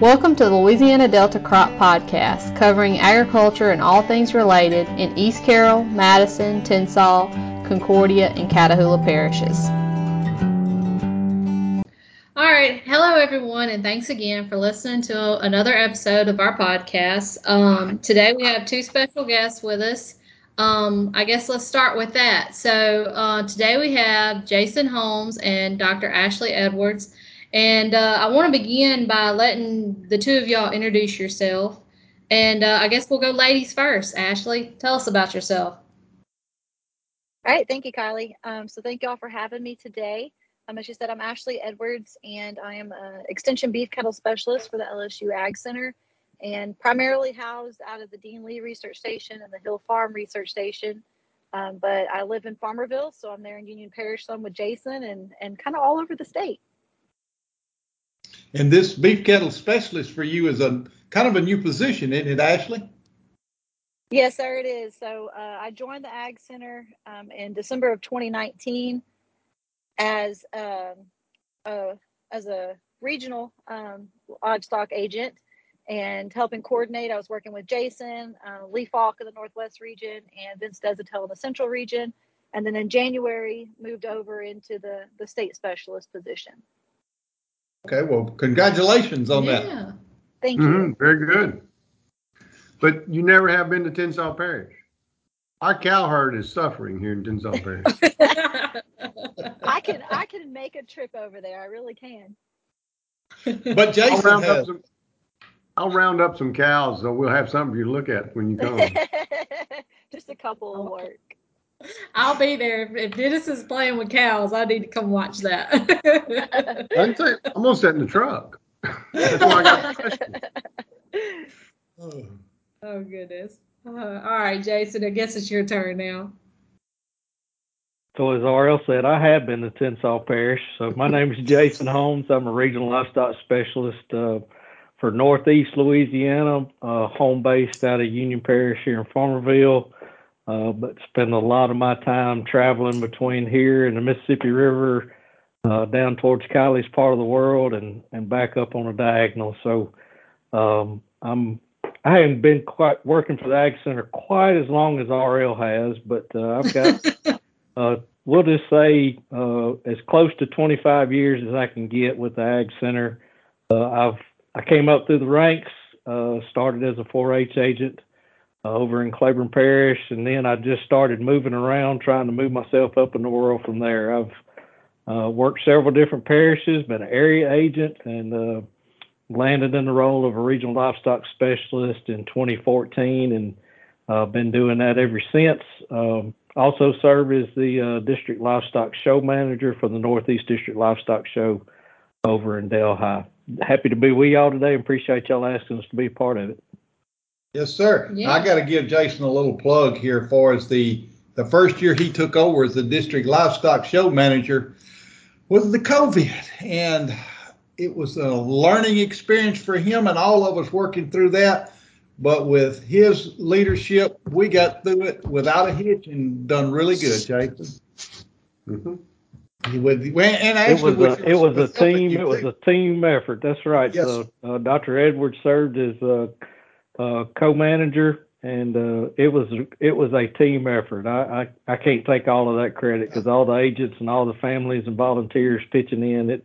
Welcome to the Louisiana Delta Crop Podcast, covering agriculture and all things related in East Carroll, Madison, Tensas, Concordia, and Catahoula parishes. All right. Hello, everyone, and thanks again for listening to another episode of our podcast. Today we have two special guests with us. I guess let's start with that. So today we have Jason Holmes and Dr. Ashley Edwards. And I want to begin by letting the two of y'all introduce yourself. And I guess we'll go ladies first. Ashley, tell us about yourself. All right. Thank you, Kylie. So thank you all for having me today. As you said, I'm Ashley Edwards, and I am an extension beef cattle specialist for the LSU Ag Center and primarily housed out of the Dean Lee Research Station and the Hill Farm Research Station. But I live in Farmerville, so I'm there in Union Parish, so I'm with Jason and kind of all over the state. And this beef cattle specialist for you is a kind of a new position, isn't it, Ashley? Yes, sir, it is. So I joined the Ag Center in December of 2019 as a regional livestock agent and helping coordinate. I was working with Jason, Lee Falk in the Northwest region, and Vince Desitel in the Central region. And then in January, moved over into the state specialist position. Okay, well, congratulations on that. Thank you. Mm-hmm, very good. But you never have been to Tensas Parish. Our cow herd is suffering here in Tensas Parish. I can make a trip over there. I really can. But Jason, I'll round up some cows, so we'll have something for you to look at when you come. Just a couple will work. I'll be there. If Dennis is playing with cows, I need to come watch that. I'm going to sit in the truck. That's why I got the question. Oh, goodness. All right, Jason, I guess it's your turn now. So as Ariel said, I have been to Tensas Parish. So my name is Jason Holmes. I'm a regional livestock specialist for Northeast Louisiana, home-based out of Union Parish here in Farmerville. But spend a lot of my time traveling between here and the Mississippi River, down towards Kylie's part of the world, and back up on a diagonal. So I haven't been quite working for the Ag Center quite as long as RL has, but I've got, we'll just say, as close to 25 years as I can get with the Ag Center. I came up through the ranks, started as a 4-H agent over in Claiborne Parish, and then I just started moving around, trying to move myself up in the world from there. I've worked several different parishes, been an area agent, and landed in the role of a regional livestock specialist in 2014, and been doing that ever since. Also serve as the district livestock show manager for the Northeast District Livestock Show over in Delhi. Happy to be with y'all today and appreciate y'all asking us to be a part of it. Yes, sir. Yeah. I got to give Jason a little plug here for us. The first year he took over as the district livestock show manager was the COVID. And it was a learning experience for him and all of us working through that. But with his leadership, we got through it without a hitch and done really good, Jason. Mm-hmm. It was a team effort. That's right. Yes. So, Dr. Edwards served as co-manager, and it was a team effort. I can't take all of that credit, because all the agents and all the families and volunteers pitching in,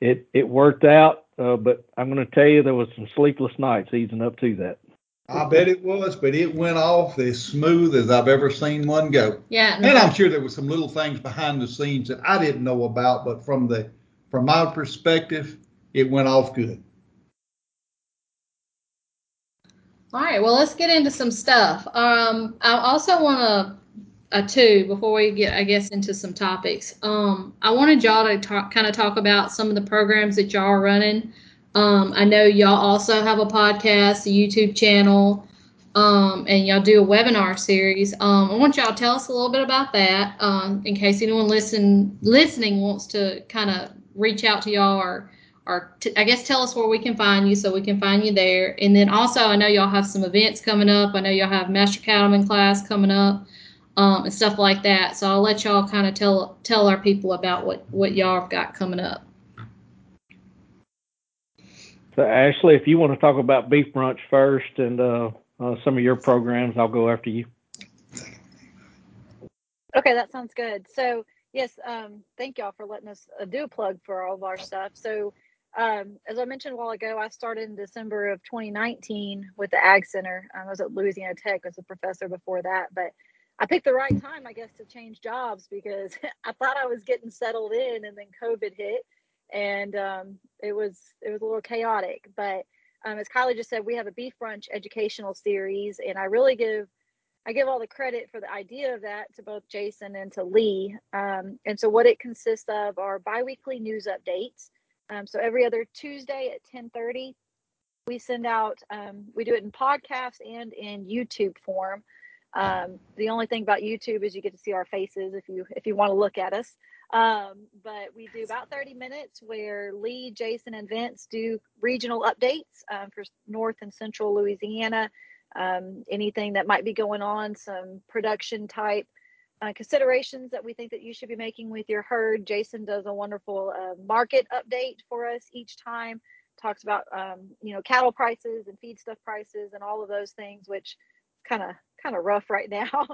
it worked out. But I'm going to tell you, there was some sleepless nights easing up to that. I bet it was, but it went off as smooth as I've ever seen one go. Yeah, and I'm sure there were some little things behind the scenes that I didn't know about, but from my perspective, it went off good. All right, well, let's get into some stuff. I also want to, before we get, I guess, into some topics, I wanted y'all to kind of talk about some of the programs that y'all are running. I know y'all also have a podcast, a YouTube channel, and y'all do a webinar series. I want y'all to tell us a little bit about that, in case anyone listening wants to kind of reach out to y'all, or I guess tell us where we can find you so we can find you there. And then also, I know y'all have some events coming up. I know y'all have Master Cattleman class coming up, and stuff like that. So I'll let y'all kind of tell our people about what y'all have got coming up. So Ashley, if you want to talk about Beef Brunch first and some of your programs, I'll go after you. Okay, that sounds good. So yes, thank y'all for letting us do a plug for all of our stuff. So as I mentioned a while ago, I started in December of 2019 with the Ag Center. I was at Louisiana Tech as a professor before that, but I picked the right time, I guess, to change jobs because I thought I was getting settled in, and then COVID hit, and it was a little chaotic. But as Kylie just said, we have a Beef Brunch educational series, and I really give all the credit for the idea of that to both Jason and to Lee. And so what it consists of are biweekly news updates. So every other Tuesday at 10:30, we send out, we do it in podcast and in YouTube form. The only thing about YouTube is you get to see our faces if you want to look at us. But we do about 30 minutes where Lee, Jason, and Vince do regional updates for North and Central Louisiana. Anything that might be going on, some production type considerations that we think that you should be making with your herd. Jason does a wonderful market update for us each time, talks about cattle prices and feedstuff prices and all of those things, which kind of rough right now.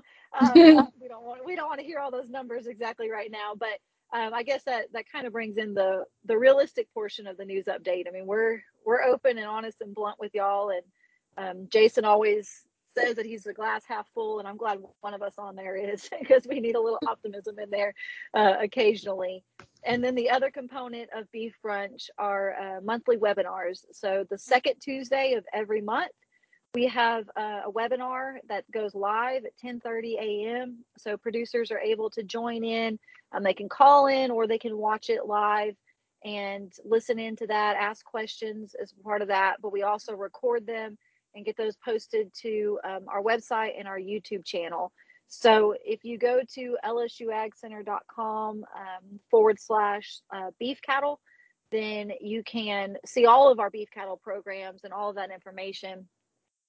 We don't want to hear all those numbers exactly right now, but I guess that kind of brings in the realistic portion of the news update. I mean, we're open and honest and blunt with y'all, and Jason always says that he's the glass half full, and I'm glad one of us on there is because we need a little optimism in there occasionally. And then the other component of Beef Brunch are monthly webinars. So the second Tuesday of every month, we have a webinar that goes live at 10:30 a.m. So producers are able to join in. They can call in or they can watch it live and listen into that, ask questions as part of that. But we also record them and get those posted to our website and our YouTube channel. So if you go to lsuagcenter.com / beef cattle, then you can see all of our beef cattle programs and all of that information.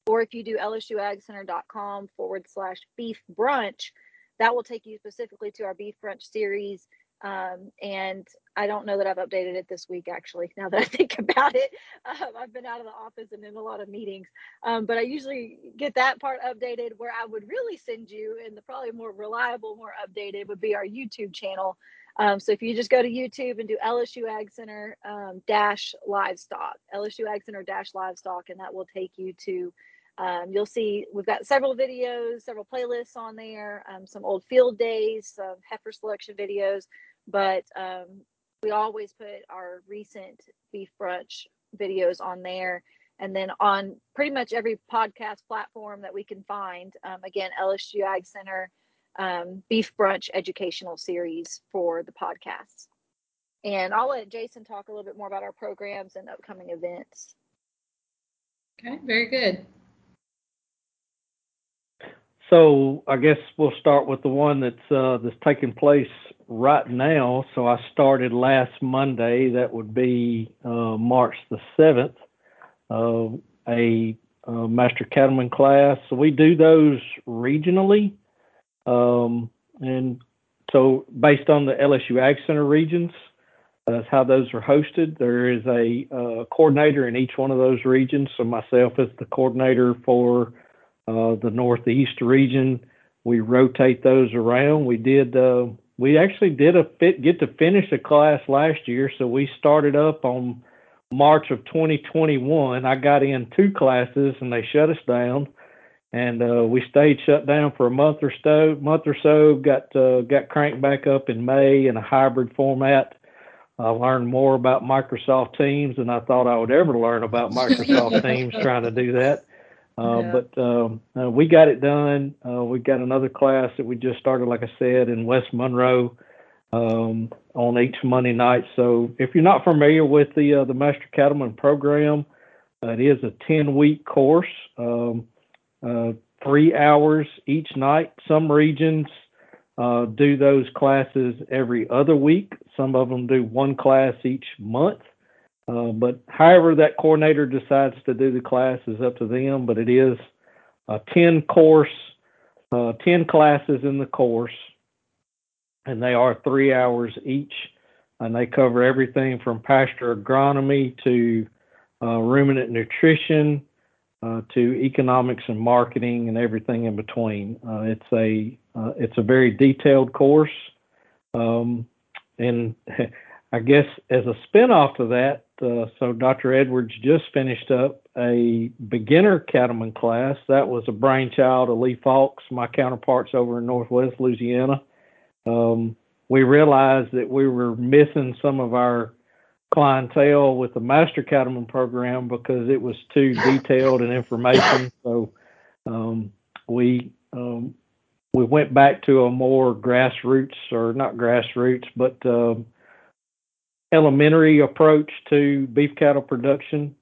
Or if you do lsuagcenter.com / beef brunch, that will take you specifically to our Beef Brunch series. And I don't know that I've updated it this week, actually, now that I think about it. I've been out of the office and in a lot of meetings, but I usually get that part updated. Where I would really send you, and the probably more reliable, more updated, would be our YouTube channel. So if you just go to YouTube and do LSU Ag Center -livestock, LSU Ag Center -livestock, and that will take you to, you'll see we've got several videos, several playlists on there, some old field days, some heifer selection videos. But we always put our recent Beef Brunch videos on there. And then on pretty much every podcast platform that we can find, again, LSU Ag Center, Beef Brunch educational series for the podcasts. And I'll let Jason talk a little bit more about our programs and upcoming events. Okay, very good. So I guess we'll start with the one that's taking place right now. So I started last Monday. That would be March the 7th, a Master Cattleman class. So we do those regionally. And so based on the LSU Ag Center regions, that's how those are hosted. There is a coordinator in each one of those regions. So myself is the coordinator for the Northeast region. We rotate those around. We actually did get to finish a class last year. So we started up on March of 2021. I got in 2 classes and they shut us down. And we stayed shut down for a month or so, got cranked back up in May in a hybrid format. I learned more about Microsoft Teams than I thought I would ever learn about Microsoft Teams trying to do that. Yeah. But we got it done. We got another class that we just started, like I said, in West Monroe on each Monday night. So if you're not familiar with the Master Cattleman program, it is a 10-week course. 3 hours each night. Some regions do those classes every other week. Some of them do one class each month. But however that coordinator decides to do the class is up to them, but it is 10 classes in the course, and they are 3 hours each, and they cover everything from pasture agronomy to ruminant nutrition, to economics and marketing and everything in between. It's a very detailed course. And I guess as a spinoff to that, so Dr. Edwards just finished up a beginner cattleman class. That was a brainchild of Lee Falk's, my counterparts over in Northwest Louisiana. We realized that we were missing some of our clientele with the Master Cattleman program because it was too detailed in information. So we went back to a more grassroots, or not grassroots, but elementary approach to beef cattle production,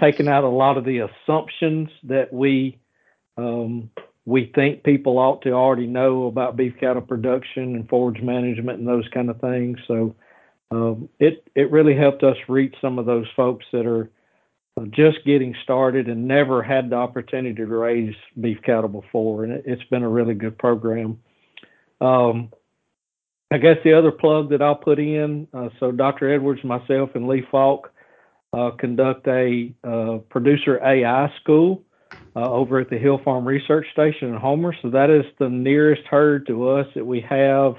taking out a lot of the assumptions that we think people ought to already know about beef cattle production and forage management and those kind of things. So it really helped us reach some of those folks that are just getting started and never had the opportunity to raise beef cattle before. And it's been a really good program. I guess the other plug that I'll put in, so Dr. Edwards, myself, and Lee Falk conduct a producer AI school over at the Hill Farm Research Station in Homer. So that is the nearest herd to us that we have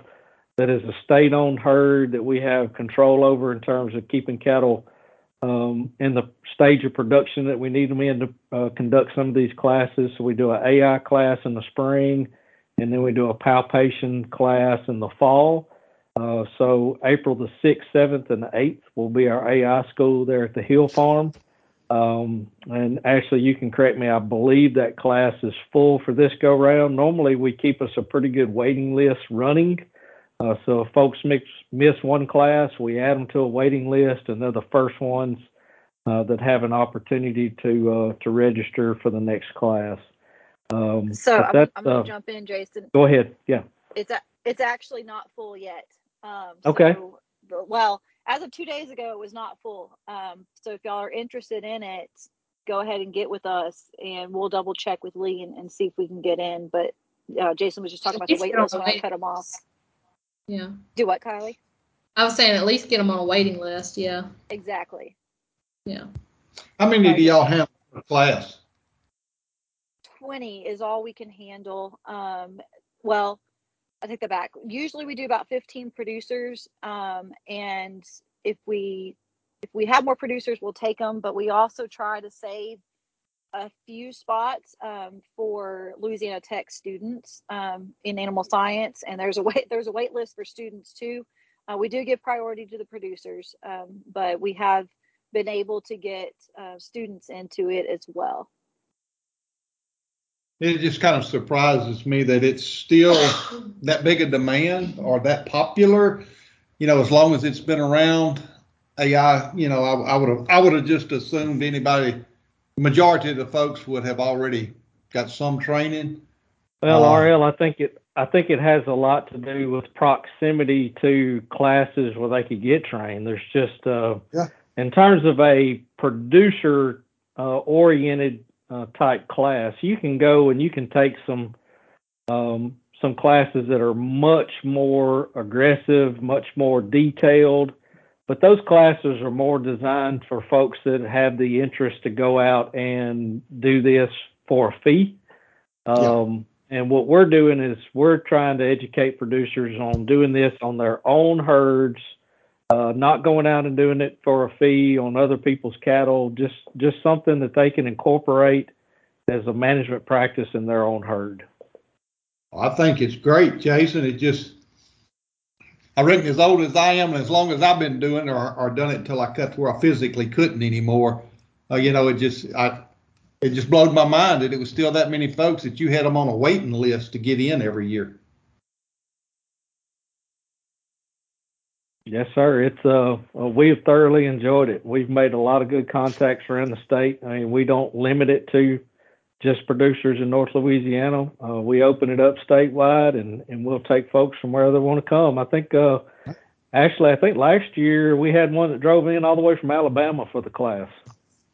that is a state-owned herd that we have control over in terms of keeping cattle in the stage of production that we need them in to conduct some of these classes. So we do an AI class in the spring, and then we do a palpation class in the fall. So April the 6th, 7th, and the 8th will be our AI school there at the Hill Farm. And Ashley, you can correct me. I believe that class is full for this go round. Normally, we keep us a pretty good waiting list running. So if folks miss one class, we add them to a waiting list, and they're the first ones that have an opportunity to register for the next class. So I'm going to jump in, Jason. Go ahead. Yeah. It's actually not full yet. Okay. So, well, as of 2 days ago, it was not full. So if y'all are interested in it, go ahead and get with us, and we'll double check with Lee and see if we can get in. But Jason was just talking about the wait list when I cut him off. Yeah. Do what, Kylie? I was saying at least get them on a waiting list. Yeah. Exactly. Yeah. How many do y'all have for class? 20 is all we can handle. Well, I take that back. Usually we do about 15 producers, and if we have more producers, we'll take them. But we also try to save a few spots for Louisiana Tech students in animal science. And there's a wait list for students too. We do give priority to the producers, but we have been able to get students into it as well. It just kind of surprises me that it's still that big a demand or that popular. You know, as long as it's been around, AI, you know, I would have just assumed majority of the folks would have already got some training. Well, RL, I think it has a lot to do with proximity to classes where they could get trained. There's just in terms of a producer oriented type class, you can go and you can take some classes that are much more aggressive, much more detailed, but those classes are more designed for folks that have the interest to go out and do this for a fee. And what we're doing is we're trying to educate producers on doing this on their own herds, not going out and doing it for a fee on other people's cattle, just something that they can incorporate as a management practice in their own herd. I think it's great, Jason. I reckon as old as I am, and as long as I've been doing or done it until I cut to where I physically couldn't anymore, you know, it just blowed my mind that it was still that many folks that you had them on a waiting list to get in every year. Yes, sir. It's we've thoroughly enjoyed it. We've made a lot of good contacts around the state. I mean, we don't limit it to just producers in North Louisiana. We open it up statewide, and we'll take folks from wherever they want to come. I think, actually, last year we had one that drove in all the way from Alabama for the class.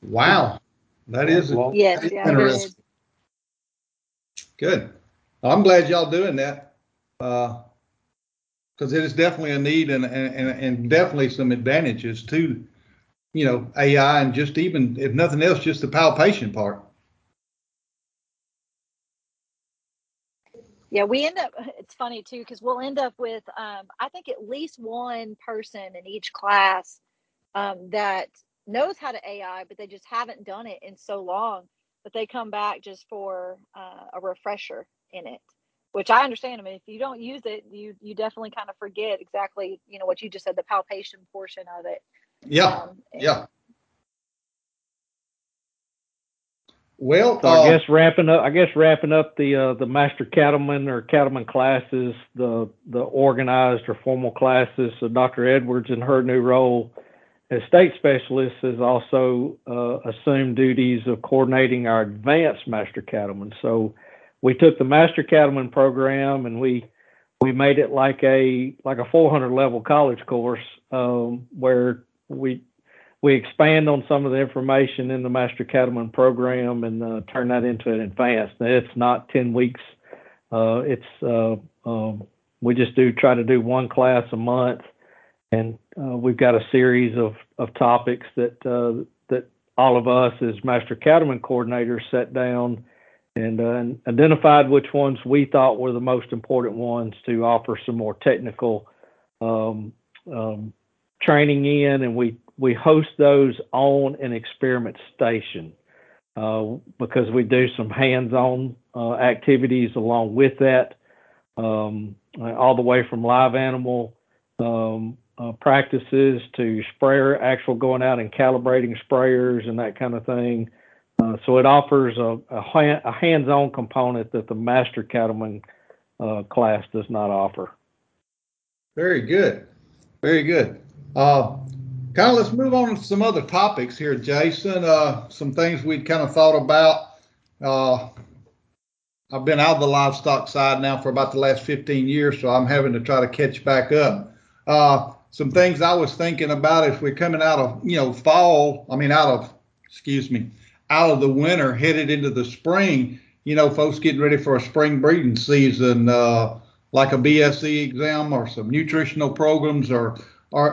Wow. That is interesting. Good. I'm glad y'all doing that. Because it is definitely a need and definitely some advantages to you know, AI and just even, if nothing else, just the palpation part. Yeah, we end up, it's funny too, because we'll end up with, I think at least one person in each class that knows how to AI, but they just haven't done it in so long, but they come back just for a refresher in it, which I understand. I mean, if you don't use it, you definitely kind of forget exactly, you know, what you just said, the palpation portion of it. Yeah. Yeah. Well, so I guess wrapping up the master cattleman or cattleman classes, the organized or formal classes. So Dr. Edwards, in her new role as state specialist, has also assumed duties of coordinating our advanced master cattlemen. So we took the master cattleman program and we made it like a 400 level college course where we expand on some of the information in the Master Cattleman program and turn that into an advanced. Now, it's not 10 weeks. We just try to do one class a month, and we've got a series of topics that all of us as Master Cattleman coordinators sat down and identified which ones we thought were the most important ones to offer some more technical training in, and we host those on an experiment station because we do some hands-on activities along with that, all the way from live animal practices to sprayer, actual going out and calibrating sprayers and that kind of thing. So it offers a hands-on component that the Master Cattleman class does not offer. Very good. Very good. Kind of let's move on to some other topics here, Jason. Some things we'd kind of thought about. I've been out of the livestock side now for about the last 15 years, so I'm having to try to catch back up. Some things I was thinking about if we're coming out of, you know, out of the winter, headed into the spring, you know, folks getting ready for a spring breeding season, like a BSE exam or some nutritional programs or,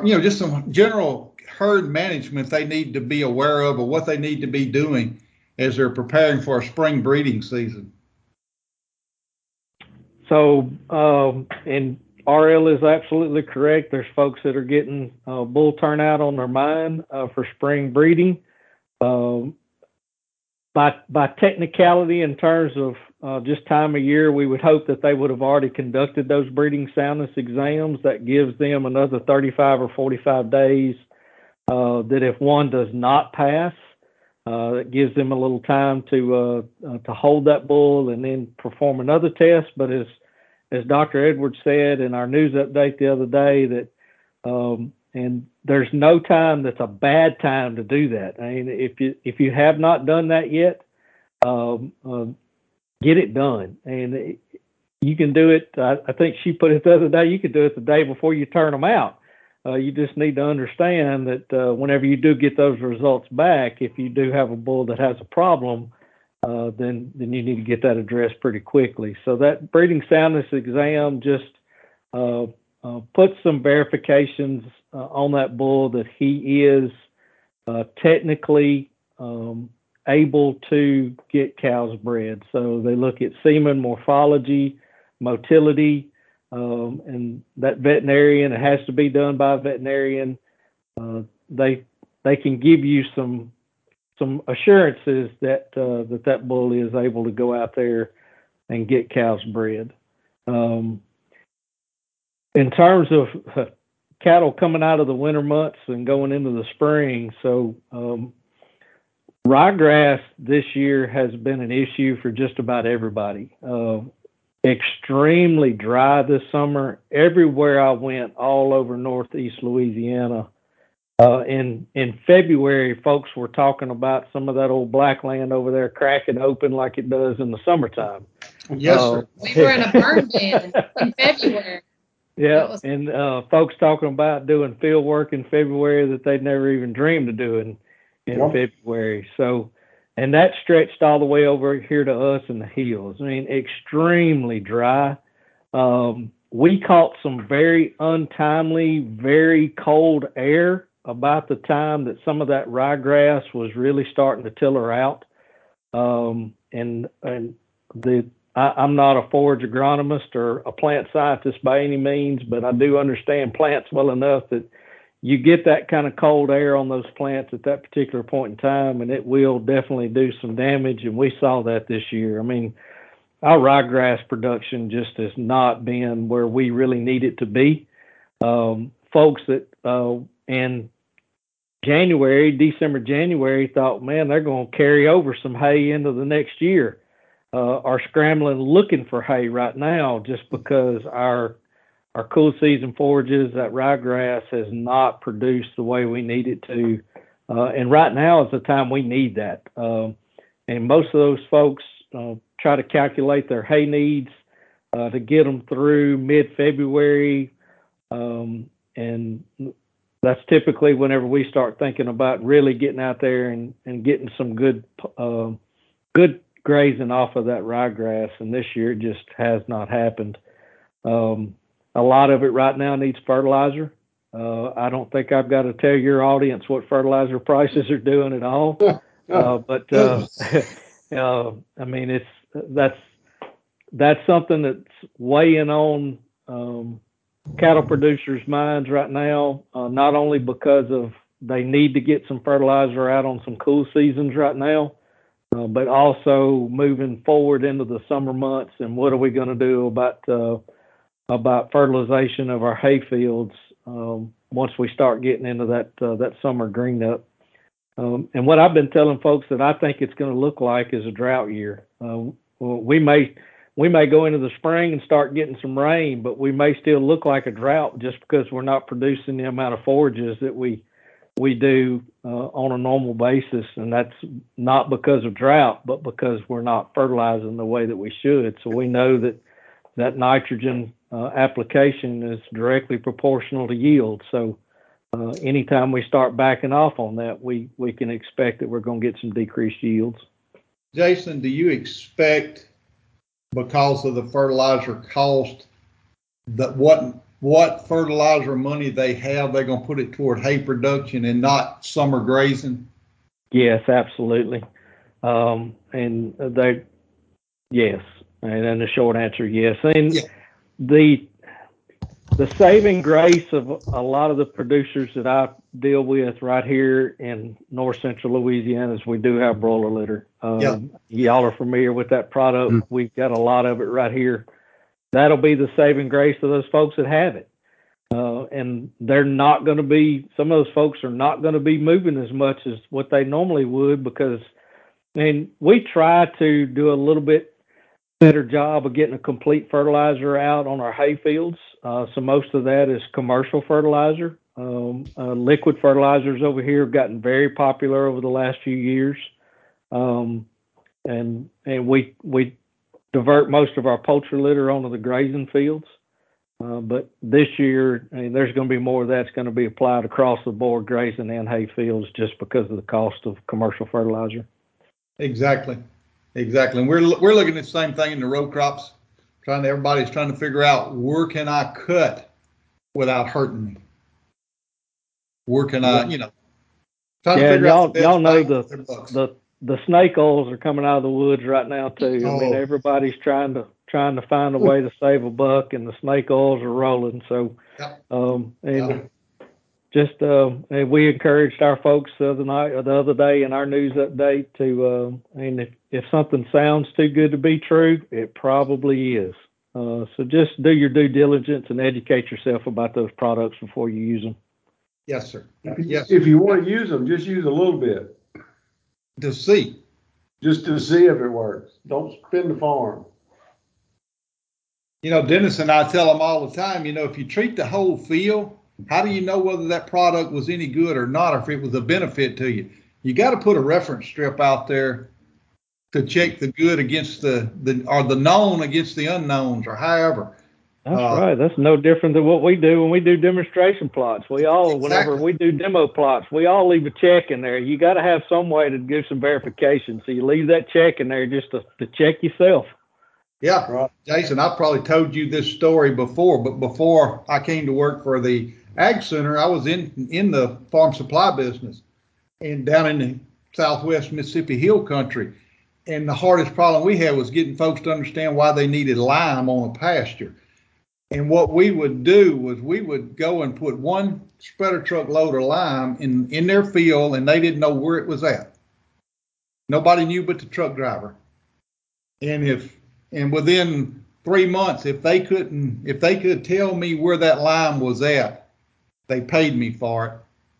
you know, just some general herd management they need to be aware of or what they need to be doing as they're preparing for a spring breeding season. So, and RL is absolutely correct. There's folks that are getting bull turnout on their mind for spring breeding. By technicality, in terms of just time of year, we would hope that they would have already conducted those breeding soundness exams. That gives them another 35 or 45 days that if one does not pass, that gives them a little time to hold that bull and then perform another test. But as Dr. Edwards said in our news update the other day, that and there's no time that's a bad time to do that. I mean, if you have not done that yet, get it done. And you can do it. I think she put it the other day. You could do it the day before you turn them out. You just need to understand that whenever you do get those results back, if you do have a bull that has a problem, then you need to get that addressed pretty quickly. So that breeding soundness exam just puts some verifications on that bull that he is technically able to get cows bred. So they look at semen morphology, motility, and that veterinarian, it has to be done by a veterinarian. They can give you some assurances that bull is able to go out there and get cows bred. In terms of cattle coming out of the winter months and going into the spring, so ryegrass this year has been an issue for just about everybody. Extremely dry this summer. Everywhere I went, all over northeast Louisiana, in February, folks were talking about some of that old black land over there cracking open like it does in the summertime. Yes, sir. We were in a burn ban in February. Yeah, and folks talking about doing field work in February that they'd never even dreamed of doing in February. So, and that stretched all the way over here to us in the hills. I mean, extremely dry. We caught some very untimely, very cold air about the time that some of that ryegrass was really starting to tiller out. I'm not a forage agronomist or a plant scientist by any means, but I do understand plants well enough that you get that kind of cold air on those plants at that particular point in time, and it will definitely do some damage. And we saw that this year. I mean, our ryegrass production just has not been where we really need it to be. Folks that in December, January thought, man, they're going to carry over some hay into the next year, are scrambling looking for hay right now just because our cool season forages, that ryegrass has not produced the way we need it to. And right now is the time we need that. And most of those folks try to calculate their hay needs to get them through mid-February. And that's typically whenever we start thinking about really getting out there and getting some good grazing off of that ryegrass. And this year it just has not happened. A lot of it right now needs fertilizer. I don't think I've got to tell your audience what fertilizer prices are doing at all. I mean, that's something that's weighing on cattle producers' minds right now, not only because of they need to get some fertilizer out on some cool seasons right now, but also moving forward into the summer months. And what are we going to do about fertilization of our hay fields once we start getting into that summer green up? And what I've been telling folks that I think it's going to look like is a drought year. We may go into the spring and start getting some rain, but we may still look like a drought just because we're not producing the amount of forages that we do on a normal basis. And that's not because of drought, but because we're not fertilizing the way that we should. So we know that nitrogen application is directly proportional to yield. So anytime we start backing off on that, we can expect that we're going to get some decreased yields. Jason, do you expect, because of the fertilizer cost, that what fertilizer money they have, they're going to put it toward hay production and not summer grazing? Yes, absolutely. And then the short answer, yes. And yeah. The saving grace of a lot of the producers that I deal with right here in north central Louisiana is we do have broiler litter. Y'all are familiar with that product. Mm-hmm. We've got a lot of it right here. That'll be the saving grace of those folks that have it. And some of those folks are not going to be moving as much as what they normally would because, and we try to do a little bit better job of getting a complete fertilizer out on our hay fields. So most of that is commercial fertilizer. Liquid fertilizers over here have gotten very popular over the last few years. And we divert most of our poultry litter onto the grazing fields. But this year, I mean, there's going to be more that's going to be applied across the board, grazing and hay fields, just because of the cost of commercial fertilizer. Exactly. And we're looking at the same thing in the row crops. Everybody's trying to figure out, where can I cut without hurting me? Where can I, y'all know the snake oils are coming out of the woods right now too. I mean, everybody's trying to find a way to save a buck, and the snake oils are rolling. So, and we encouraged our folks the other day in our news update to, if something sounds too good to be true, it probably is. So just do your due diligence and educate yourself about those products before you use them. Yes, sir. Yes. If you want to use them, just use a little bit. To see. Just to see if it works. Don't spin the farm. Dennis and I tell them all the time, if you treat the whole field, how do you know whether that product was any good or not, or if it was a benefit to you? You got to put a reference strip out there to check the good against the known against the unknowns, or however. That's right. That's no different than what we do when we do demonstration plots. Whenever we do demo plots, we all leave a check in there. You got to have some way to do some verification. So you leave that check in there just to check yourself. Yeah, right. Jason, I probably told you this story before, but before I came to work for the Ag Center, I was in the farm supply business and down in the southwest Mississippi Hill Country. And the hardest problem we had was getting folks to understand why they needed lime on a pasture. And what we would do was we would go and put one spreader truck load of lime in their field, and they didn't know where it was at. Nobody knew but the truck driver. And within 3 months, if they could tell me where that lime was at, they paid me for it.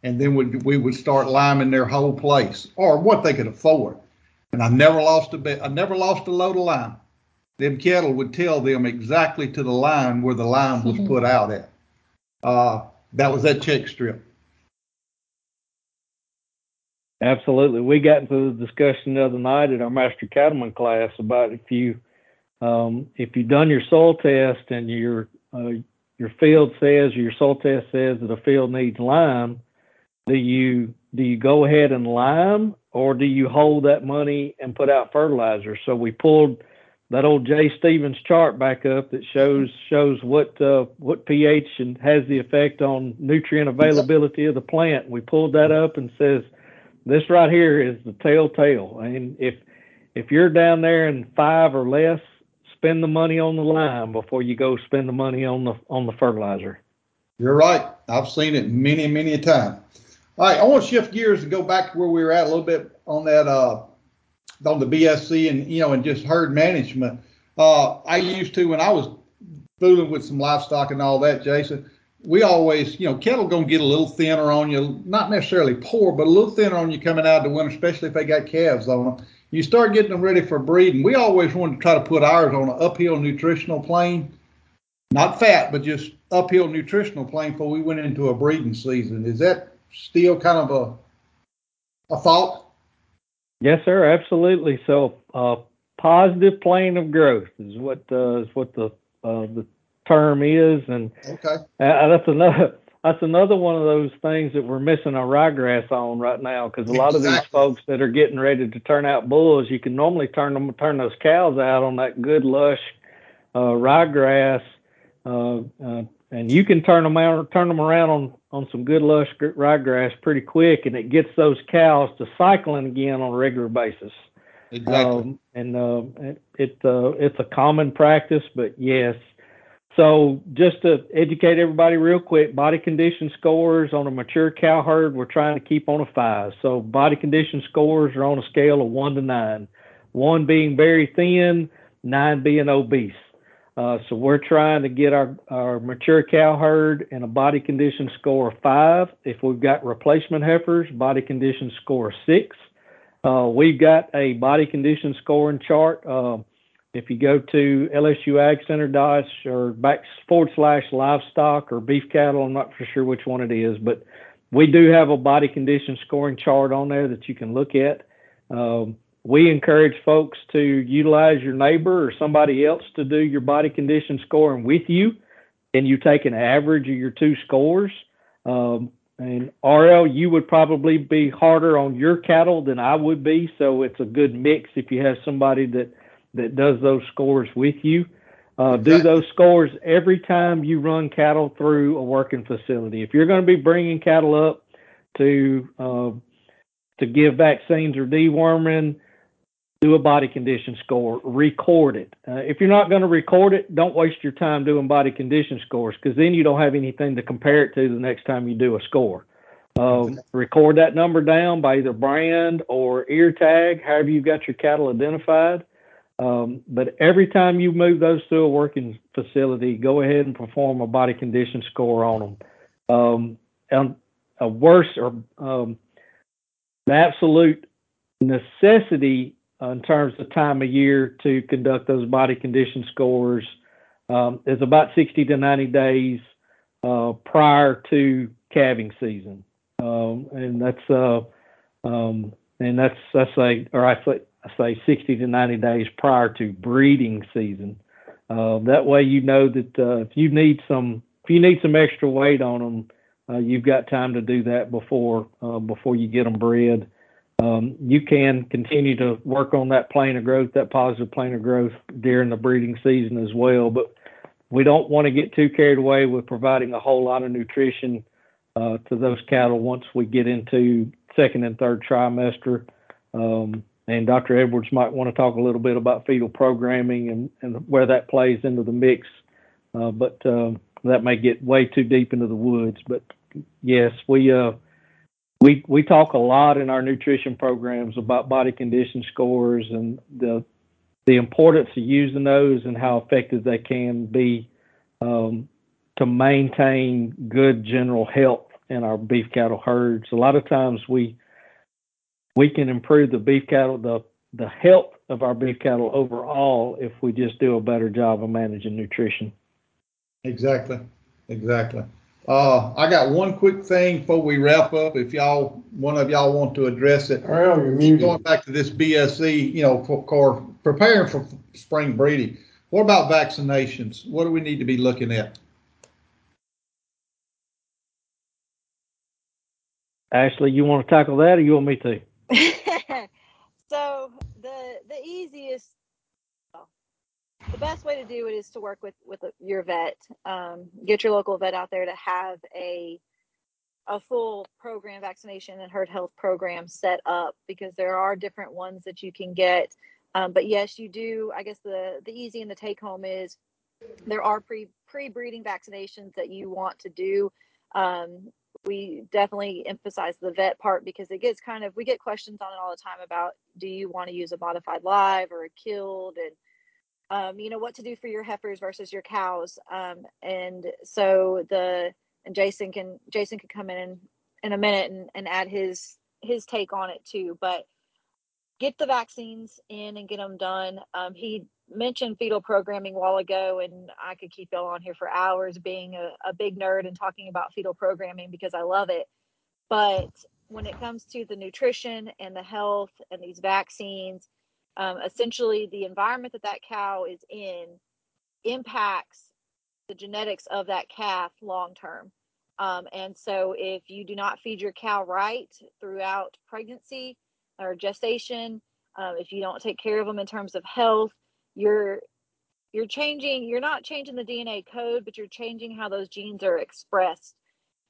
And then we would start liming their whole place or what they could afford. And I never lost a load of lime. Them cattle would tell them exactly to the line where the lime was put out at. That was that check strip. Absolutely. We got into the discussion the other night at our Master Cattleman class about if you've done your soil test and your field says, or your soil test says that a field needs lime, do you go ahead and lime, or do you hold that money and put out fertilizer? So we pulled that old Jay Stevens chart back up that shows what pH and has the effect on nutrient availability of the plant. We pulled that up and says, this right here is the telltale. And if you're down there in 5 or less, spend the money on the lime before you go spend the money on the fertilizer. You're right. I've seen it many, many a time. All right, I want to shift gears and go back to where we were at a little bit on that on the BSC and just herd management. I used to, when I was fooling with some livestock and all that, Jason, we always, cattle going to get a little thinner on you, not necessarily poor, but a little thinner on you coming out of the winter, especially if they got calves on them. You start getting them ready for breeding. We always wanted to try to put ours on an uphill nutritional plane, not fat, but just uphill nutritional plane before we went into a breeding season. Is that still kind of a thought? Yes, sir. Absolutely. So, positive plane of growth is what the term is, and okay. That's another one of those things that we're missing our ryegrass on right now, because a lot of these folks that are getting ready to turn out bulls, you can normally turn those cows out on that good lush ryegrass, and you can turn them around on some good lush ryegrass pretty quick, and it gets those cows to cycling again on a regular basis. Exactly. It's a common practice, but yes. So just to educate everybody real quick, body condition scores on a mature cow herd, we're trying to keep on a 5. So body condition scores are on a scale of 1 to 9, 1 being very thin, 9 being obese. So we're trying to get our mature cow herd in a body condition score of 5. If we've got replacement heifers, body condition score 6. We've got a body condition scoring chart. If you go to LSU Ag Center or /livestock or beef cattle, I'm not for sure which one it is, but we do have a body condition scoring chart on there that you can look at. We encourage folks to utilize your neighbor or somebody else to do your body condition scoring with you, and you take an average of your 2 scores. And RL, you would probably be harder on your cattle than I would be, so it's a good mix if you have somebody that does those scores with you. Do those scores every time you run cattle through a working facility. If you're going to be bringing cattle up to give vaccines or deworming, do a body condition score, record it. If you're not going to record it, don't waste your time doing body condition scores, because then you don't have anything to compare it to the next time you do a score. Record that number down by either brand or ear tag, however you got your cattle identified. But every time you move those through a working facility, go ahead and perform a body condition score on them. The absolute necessity in terms of time of year to conduct those body condition scores is about 60 to 90 days prior to calving season, and I say 60 to 90 days prior to breeding season. That way, you know that if you need some extra weight on them, you've got time to do that before you get them bred. You can continue to work on that plane of growth, that positive plane of growth during the breeding season as well. But we don't want to get too carried away with providing a whole lot of nutrition to those cattle once we get into second and third trimester. And Dr. Edwards might want to talk a little bit about fetal programming and where that plays into the mix. But that may get way too deep into the woods. But yes, we talk a lot in our nutrition programs about body condition scores and the importance of using those and how effective they can be to maintain good general health in our beef cattle herds. A lot of times we can improve the beef cattle, the health of our beef cattle overall if we just do a better job of managing nutrition. Exactly. I got one quick thing before we wrap up. If y'all, one of y'all want to address it, going back to this BSE, for preparing for spring breeding. What about vaccinations? What do we need to be looking at? Ashley, you want to tackle that or you want me to? So the easiest, the best way to do it is to work with your vet. Get your local vet out there to have a full program, vaccination and herd health program set up, because there are different ones that you can get. But yes, you do. I guess the easy and the take home is there are pre-breeding vaccinations that you want to do. We definitely emphasize the vet part because it gets we get questions on it all the time about, do you want to use a modified live or a killed, and what to do for your heifers versus your cows. And Jason can come in a minute and add his take on it too, but get the vaccines in and get them done. He mentioned fetal programming a while ago, and I could keep y'all on here for hours being a big nerd and talking about fetal programming because I love it. But when it comes to the nutrition and the health and these vaccines, essentially the environment that cow is in impacts the genetics of that calf long-term. And so if you do not feed your cow right throughout pregnancy or gestation, if you don't take care of them in terms of health, you're not changing the DNA code, but you're changing how those genes are expressed.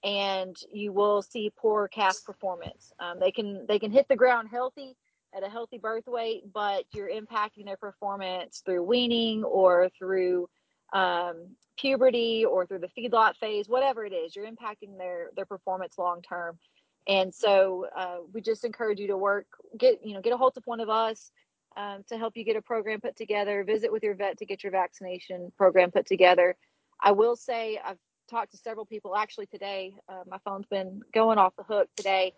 And you will see poor calf performance. They can hit the ground healthy, at a healthy birth weight, but you're impacting their performance through weaning or through puberty or through the feedlot phase, whatever it is, you're impacting their performance long-term. And so we just encourage you to get a hold of one of us to help you get a program put together, visit with your vet to get your vaccination program put together. I will say I've talked to several people actually today, my phone's been going off the hook today,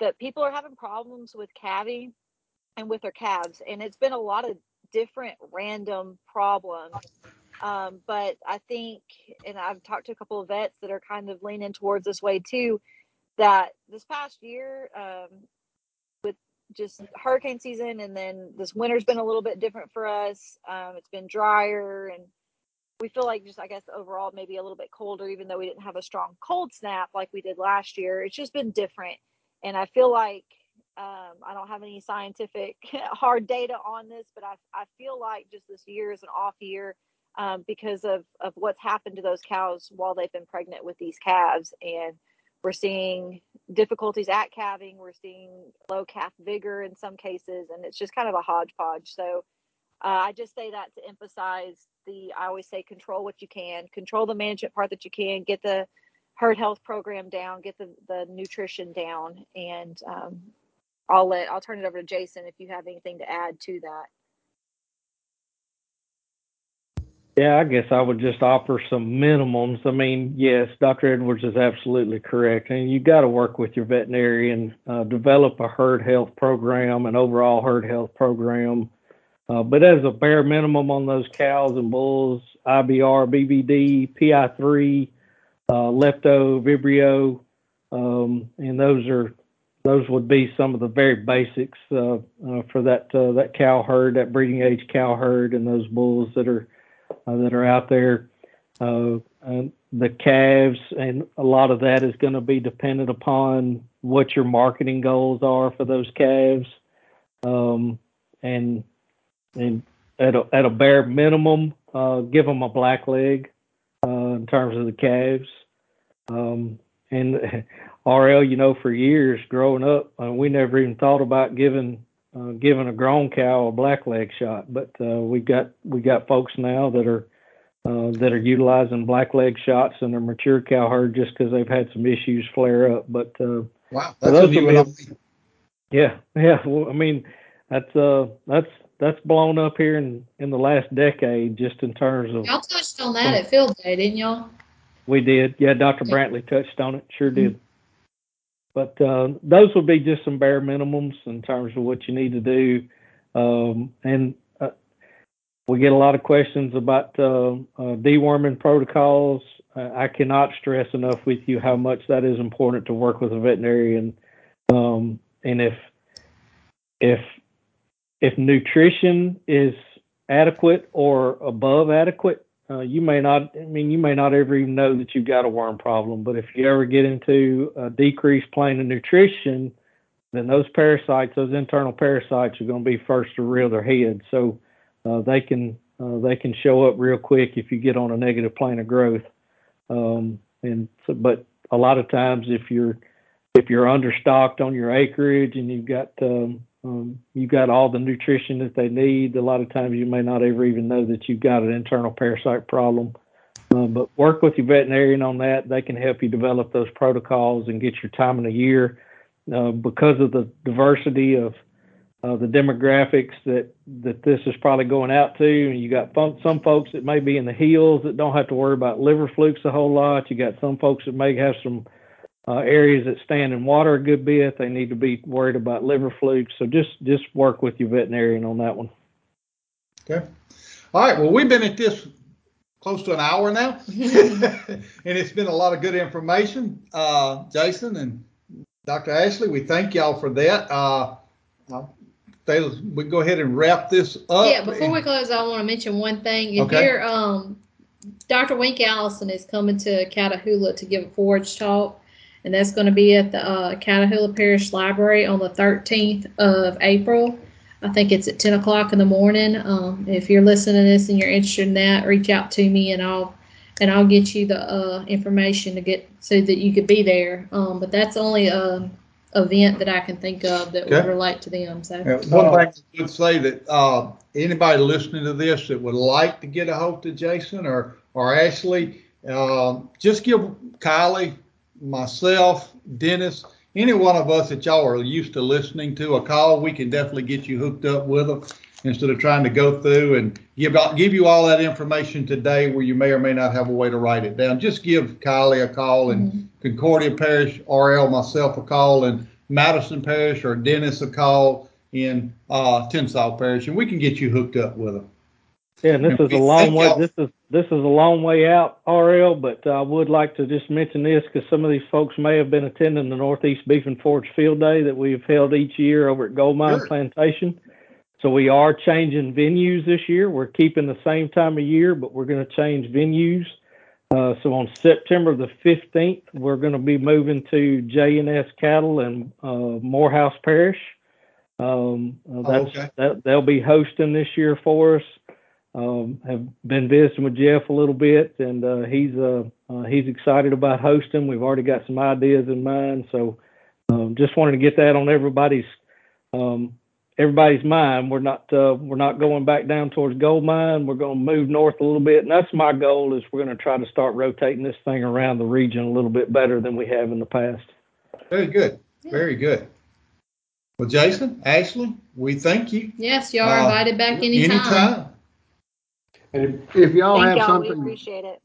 that people are having problems with calving and with their calves, and it's been a lot of different random problems, but I think, and I've talked to a couple of vets that are kind of leaning towards this way too, that this past year with just hurricane season, and then this winter's been a little bit different for us. It's been drier, and we feel like just, I guess, overall maybe a little bit colder, even though we didn't have a strong cold snap like we did last year. It's just been different, and I feel like I don't have any scientific hard data on this, but I feel like just this year is an off year because of what's happened to those cows while they've been pregnant with these calves. And we're seeing difficulties at calving. We're seeing low calf vigor in some cases, and it's just kind of a hodgepodge. So I just say that to emphasize I always say control what you can, control the management part that you can, get the herd health program down, get the nutrition down, and I'll turn it over to Jason if you have anything to add to that. Yeah, I guess I would just offer some minimums. I mean, yes, Dr. Edwards is absolutely correct. And you got to work with your veterinarian, develop a herd health program, an overall herd health program. But as a bare minimum on those cows and bulls, IBR, BVD, PI3, lepto, vibrio, and those would be some of the very basics for that cow herd, that breeding age cow herd, and those bulls that are out there. And the calves, and a lot of that is going to be dependent upon what your marketing goals are for those calves. And at a bare minimum, give them a blackleg in terms of the calves. And RL, you know, for years growing up, we never even thought about giving a grown cow a blackleg shot. But we got folks now that are utilizing blackleg shots in their mature cow herd just because they've had some issues flare up. But wow, that's a new one. Yeah. Well, I mean, that's blown up here in the last decade, just in terms of. Y'all touched on that at field day, didn't y'all? We did. Yeah, Dr. Brantley touched on it. Sure did. But those would be just some bare minimums in terms of what you need to do. And we get a lot of questions about deworming protocols. I cannot stress enough with you how much that is important to work with a veterinarian. And if nutrition is adequate or above adequate, you may not ever even know that you've got a worm problem, but if you ever get into a decreased plane of nutrition, then those internal parasites are going to be first to rear their head. So they can show up real quick if you get on a negative plane of growth. But a lot of times if you're understocked on your acreage and you've got all the nutrition that they need, a lot of times you may not ever even know that you've got an internal parasite problem. But work with your veterinarian on that. They can help you develop those protocols and get your time of the year. Because of the diversity of the demographics that this is probably going out to, and you got some folks that may be in the hills that don't have to worry about liver flukes a whole lot. You got some folks that may have some areas that stand in water a good bit, they need to be worried about liver flukes. So just work with your veterinarian on that one. Okay. All right. Well, we've been at this close to an hour now, and it's been a lot of good information. Jason and Dr. Ashley, we thank y'all for that. We go ahead and wrap this up. Yeah. Before we close, I want to mention one thing. Dr. Wink Allison is coming to Catahoula to give a forage talk. And that's going to be at the Catahoula Parish Library on the 13th of April. I think it's at 10 o'clock in the morning. If you're listening to this and you're interested in that, reach out to me and I'll get you the information to get so that you could be there. But that's only a event that I can think of that would relate to them. So one thing I would say that anybody listening to this that would like to get a hold of Jason or Ashley, just give Kylie, myself, Dennis, any one of us that y'all are used to listening to a call, we can definitely get you hooked up with them instead of trying to go through and give you all that information today where you may or may not have a way to write it down. Just give Kylie a call and Concordia Parish, RL, myself a call, and Madison Parish or Dennis a call in Tensas Parish, and we can get you hooked up with them. Yeah, and this is a long way. This is a long way out, RL. But I would like to just mention this because some of these folks may have been attending the Northeast Beef and Forage Field Day that we've held each year over at Goldmine Plantation. So we are changing venues this year. We're keeping the same time of year, but we're going to change venues. So on September the 15th, we're going to be moving to J&S Cattle and Morehouse Parish. That they'll be hosting this year for us. Have been visiting with Jeff a little bit, and he's excited about hosting. We've already got some ideas in mind, so just wanted to get that on everybody's mind. We're not going back down towards Goldmine. We're going to move north a little bit, and that's my goal is we're going to try to start rotating this thing around the region a little bit better than we have in the past. Very good, very good. Well, Jason, Ashley, we thank you. Yes, y'all are invited back anytime. And if y'all have something, we appreciate it.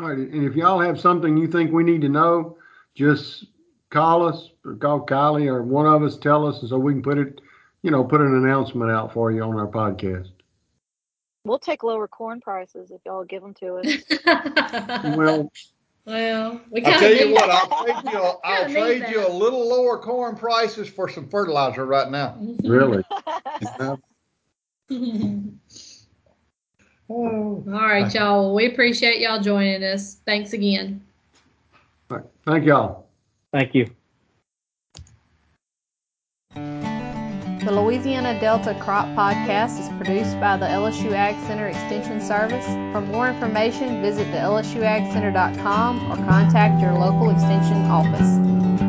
All right, and if y'all have something you think we need to know, just call us or call Kylie or one of us, tell us, and so we can put an announcement out for you on our podcast. We'll take lower corn prices if y'all give them to us. Well, I'll tell you what, I'll trade you a little lower corn prices for some fertilizer right now. Really? Oh. All right, y'all. We appreciate y'all joining us. Thanks again. All right. Thank y'all. Thank you. The Louisiana Delta Crop Podcast is produced by the LSU Ag Center Extension Service. For more information, visit the lsuagcenter.com or contact your local extension office.